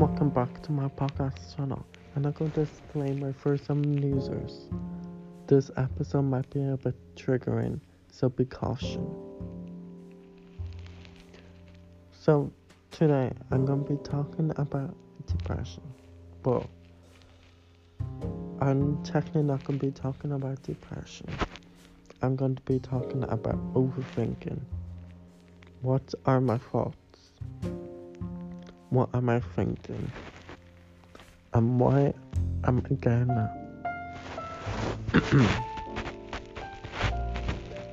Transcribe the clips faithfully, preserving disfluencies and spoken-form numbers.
Welcome back to my podcast channel, and I go disclaimer for some users. This episode might be a bit triggering, so be caution. So today I'm gonna be talking about depression. Well, I'm technically not gonna be talking about depression. I'm going to be talking about overthinking. What are my thoughts? What am I thinking? And why am I gonna?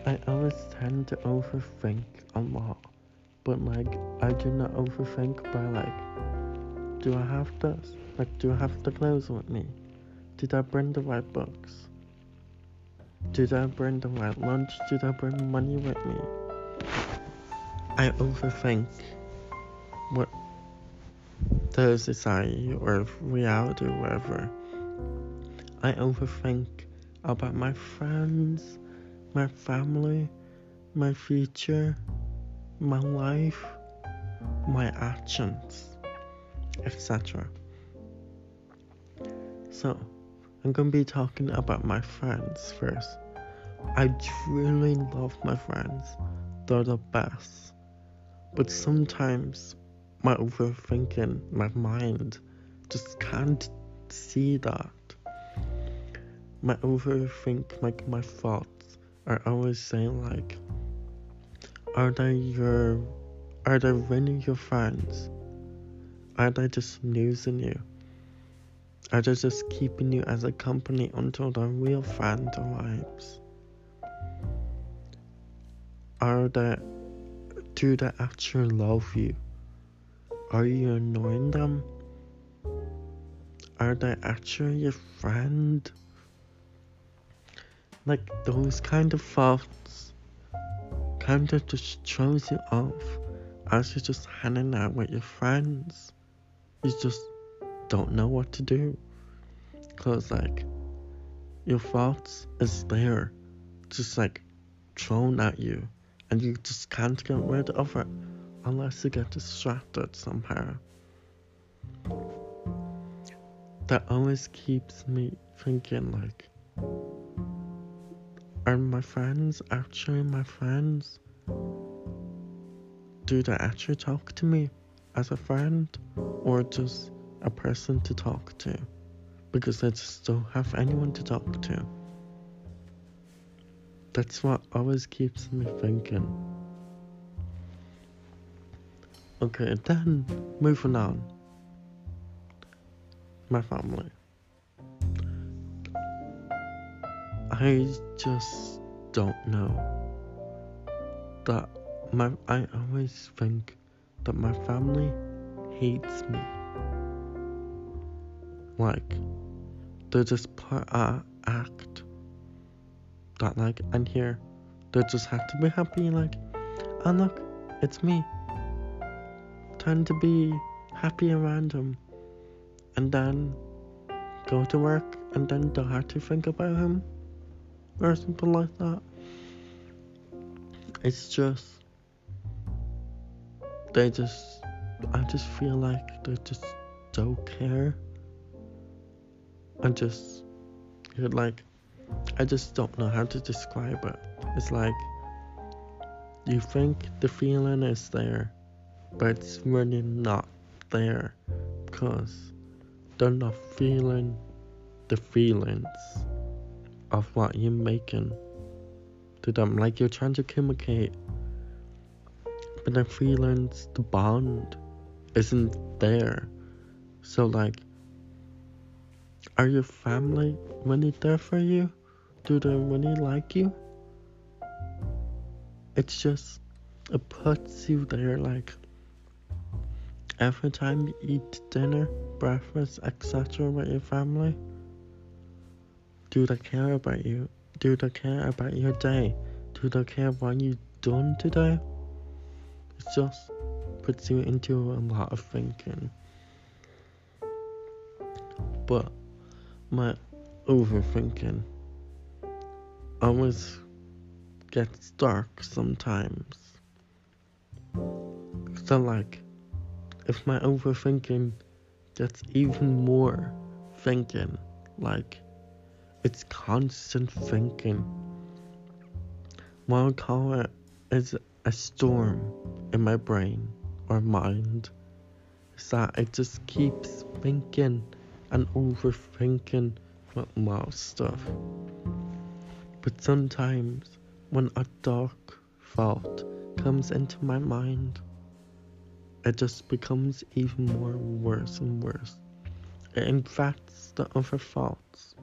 I always tend to overthink a lot. But like, I do not overthink by like, do I have this? Like, do I have the clothes with me? Did I bring the right books? Did I bring the right lunch? Did I bring money with me? I overthink what the society or reality or whatever. I overthink about my friends, my family, my future, my life, my actions, et cetera. So, I'm gonna be talking about my friends first. I truly love my friends. They're the best. But sometimes my overthinking, my mind, just can't see that. My overthink, like my thoughts, are always saying like, are they your, are they really your friends? Are they just losing you? Are they just keeping you as a company until their real friend arrives? Are they, do they actually love you? Are you annoying them? Are they actually your friend? Like, those kind of thoughts kind of just throws you off as you're just hanging out with your friends. You just don't know what to do. Cause like, your thoughts is there, just like thrown at you, and you just can't get rid of it. Unless you get distracted somehow. That always keeps me thinking like, are my friends actually my friends? Do they actually talk to me as a friend? Or just a person to talk to? Because I just don't have anyone to talk to. That's what always keeps me thinking. Okay, then, moving on. My family. I just don't know. That my I always think that my family hates me. Like, they just put out an act that, like, and here, they just have to be happy, like, and look, it's me. Tend to be happy and random, and then go to work, and then don't have to think about him, or something like that. It's just, they just, I just feel like they just don't care, and just, you're like, I just don't know how to describe it. It's like, you think the feeling is there, but it's really not there, because they're not feeling the feelings of what you're making to them. Like, you're trying to communicate, but the feelings, the bond, isn't there. So like, are your family really there for you? Do they really like you? It's just, it puts you there like, every time you eat dinner, breakfast, et cetera with your family, do they care about you? Do they care about your day? Do they care what you've done today? It just puts you into a lot of thinking. But my overthinking always gets dark sometimes. So like, if my overthinking that's even more thinking. Like, it's constant thinking. Wild Collar is a storm in my brain or mind. It's that it just keeps thinking and overthinking about wild stuff. But sometimes when a dark thought comes into my mind, it just becomes even more worse and worse. It infects the other thoughts.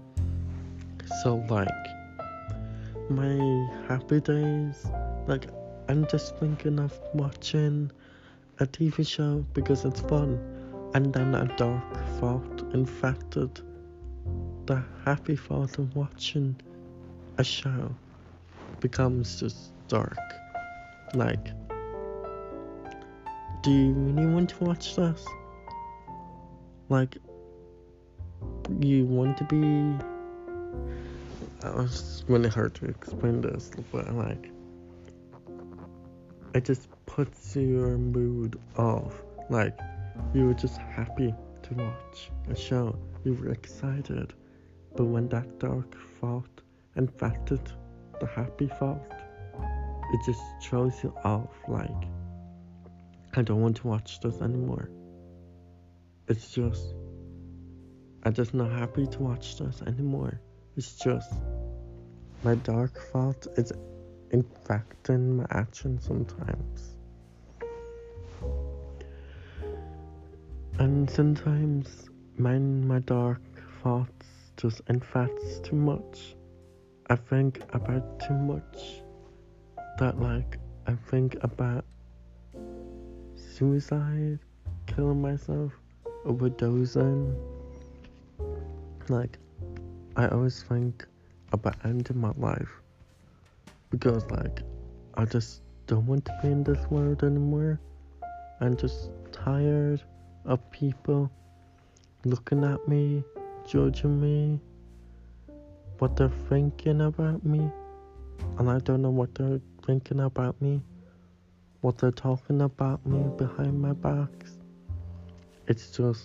So like, my happy days, like, I'm just thinking of watching a T V show because it's fun. And then a dark thought infected the happy thought of watching a show. Becomes just dark. Like, do you really want to watch this? Like, you want to be... It was really hard to explain this, but like, it just puts your mood off. Like, you were just happy to watch a show, you were excited, but when that dark thought infected the happy thought, it just throws you off. Like, I don't want to watch this anymore. It's just, I'm just not happy to watch this anymore. It's just, my dark thought is infecting my action sometimes. And sometimes when my dark thoughts just infects too much, I think about too much, that like, I think about suicide, killing myself, overdosing. Like, I always think about ending my life, because like, I just don't want to be in this world anymore. I'm just tired of people looking at me, judging me, what they're thinking about me, and I don't know what they're thinking about me, what they're talking about me behind my backs. It's just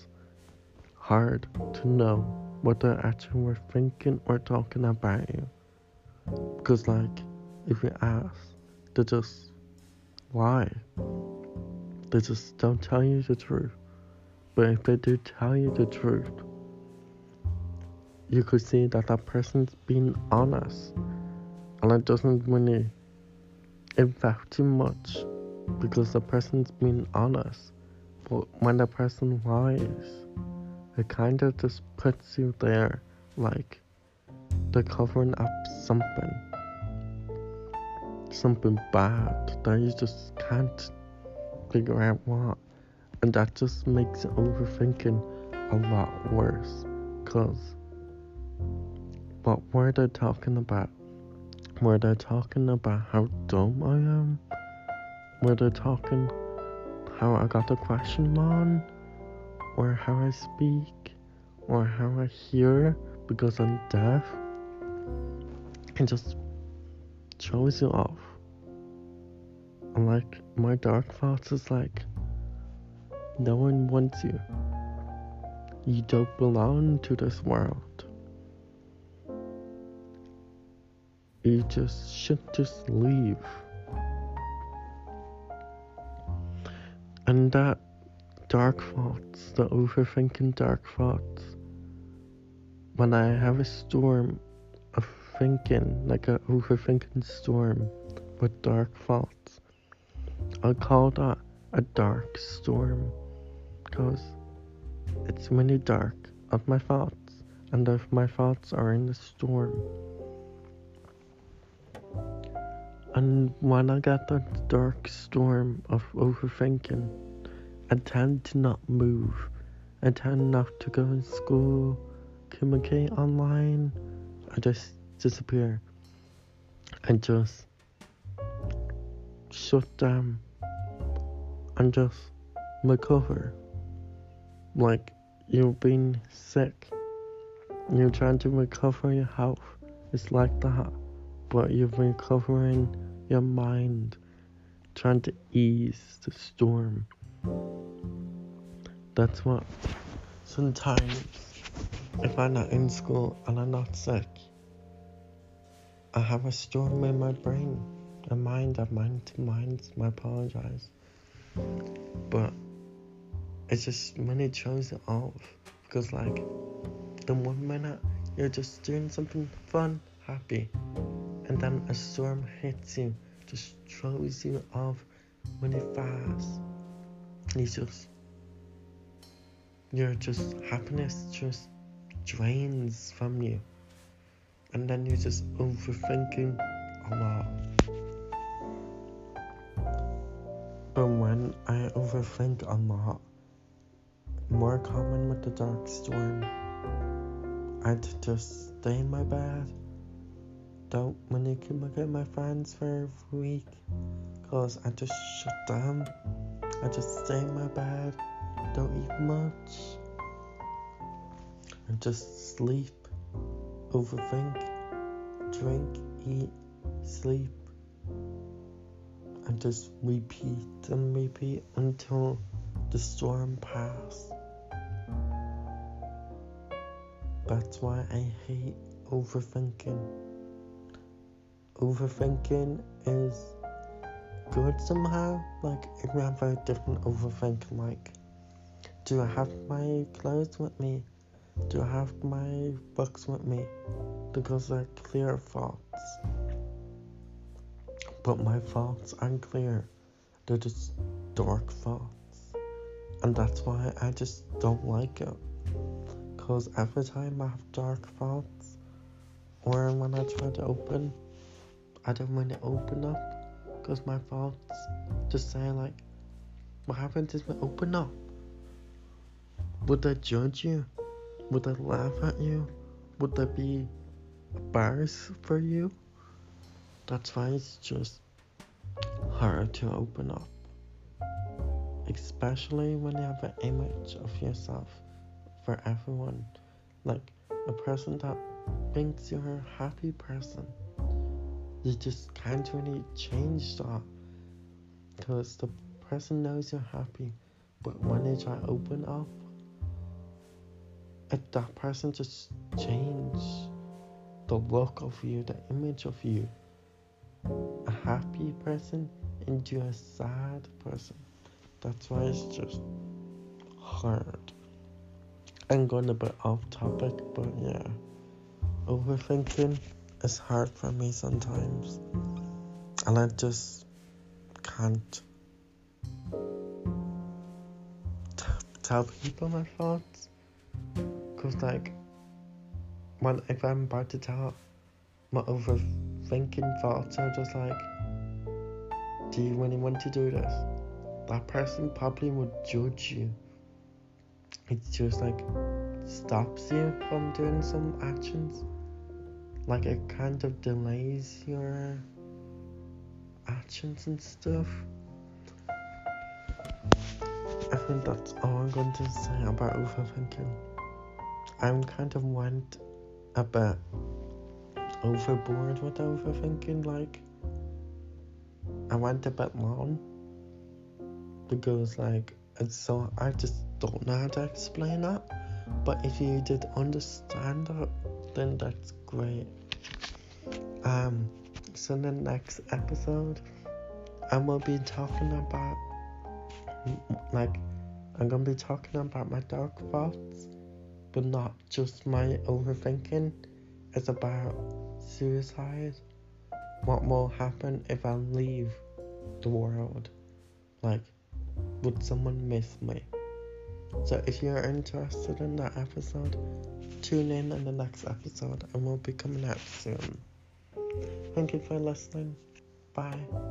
hard to know what they actually were thinking or talking about you, because like, if you ask, they just lie. They just don't tell you the truth. But if they do tell you the truth, you could see that that person's being honest, and it doesn't really impact too much, because the person's being honest. But when the person lies, it kind of just puts you there, like, they're covering up something. Something bad that you just can't figure out what. And that just makes overthinking a lot worse. Because, what were they talking about? Were they talking about how dumb I am? Were they talking how I got the question wrong? Or how I speak, or how I hear, because I'm deaf? It just throws you off. And like, my dark thoughts is like, no one wants you, you don't belong to this world, you just should just leave. And that dark thoughts, the overthinking dark thoughts, when I have a storm of thinking, like an overthinking storm with dark thoughts, I call that a dark storm, because it's really dark of my thoughts, and if my thoughts are in the storm. And when I get that dark storm of overthinking, I tend to not move. I tend not to go in school, communicate online. I just disappear. I just shut down and just recover. Like, you've been sick, you're trying to recover your health. It's like that, but you're recovering your mind, trying to ease the storm. That's what sometimes if I'm not in school and I'm not sick, I have a storm in my brain, a mind of mine to minds, I apologize. But it's just when it shows it off, because like the one minute you're just doing something fun, happy, and then a storm hits you, just throws you off really fast. And it's just, your just happiness just drains from you. And then you're just overthinking a lot. And when I overthink a lot, more common with the dark storm, I'd just stay in my bed, don't communicate with my friends for a week, because I just shut down. I just stay in my bed, don't eat much, I just sleep, overthink, drink, eat, sleep, and just repeat and repeat until the storm passes. That's why I hate overthinking. Overthinking is good somehow, like if you have a different overthink, like do I have my clothes with me? Do I have my books with me? Because they're clear thoughts. But my thoughts aren't clear. They're just dark thoughts. And that's why I just don't like it. Because every time I have dark thoughts, or when I try to open, I don't want to open up. Because my thoughts just say like, what happens if I open up? Would they judge you? Would they laugh at you? Would they be embarrassed for you? That's why it's just hard to open up. Especially when you have an image of yourself for everyone. Like a person that thinks you're a happy person. You just can't really change that, because the person knows you're happy, but when they try to open up, it, that person just changes the look of you, the image of you. A happy person into a sad person. That's why it's just hard. I'm going a bit off topic, but yeah, overthinking. It's hard for me sometimes, and I just can't t- tell people my thoughts, because like, when if I'm about to tell my overthinking thoughts, I'm just like, do you really want to do this? That person probably would judge you. It just like stops you from doing some actions. Like it kind of delays your actions and stuff. I think that's all I'm going to say about overthinking. I'm kind of went a bit overboard with overthinking, like I went a bit long, because like it's so, I just don't know how to explain it. But if you did understand it, then that's great. Um, so in the next episode, I will be talking about, like, I'm going to be talking about my dark thoughts, but not just my overthinking. It's about suicide, what will happen if I leave the world, like, would someone miss me? So if you're interested in that episode, tune in in the next episode and we'll be coming out soon. Thank you for listening. Bye.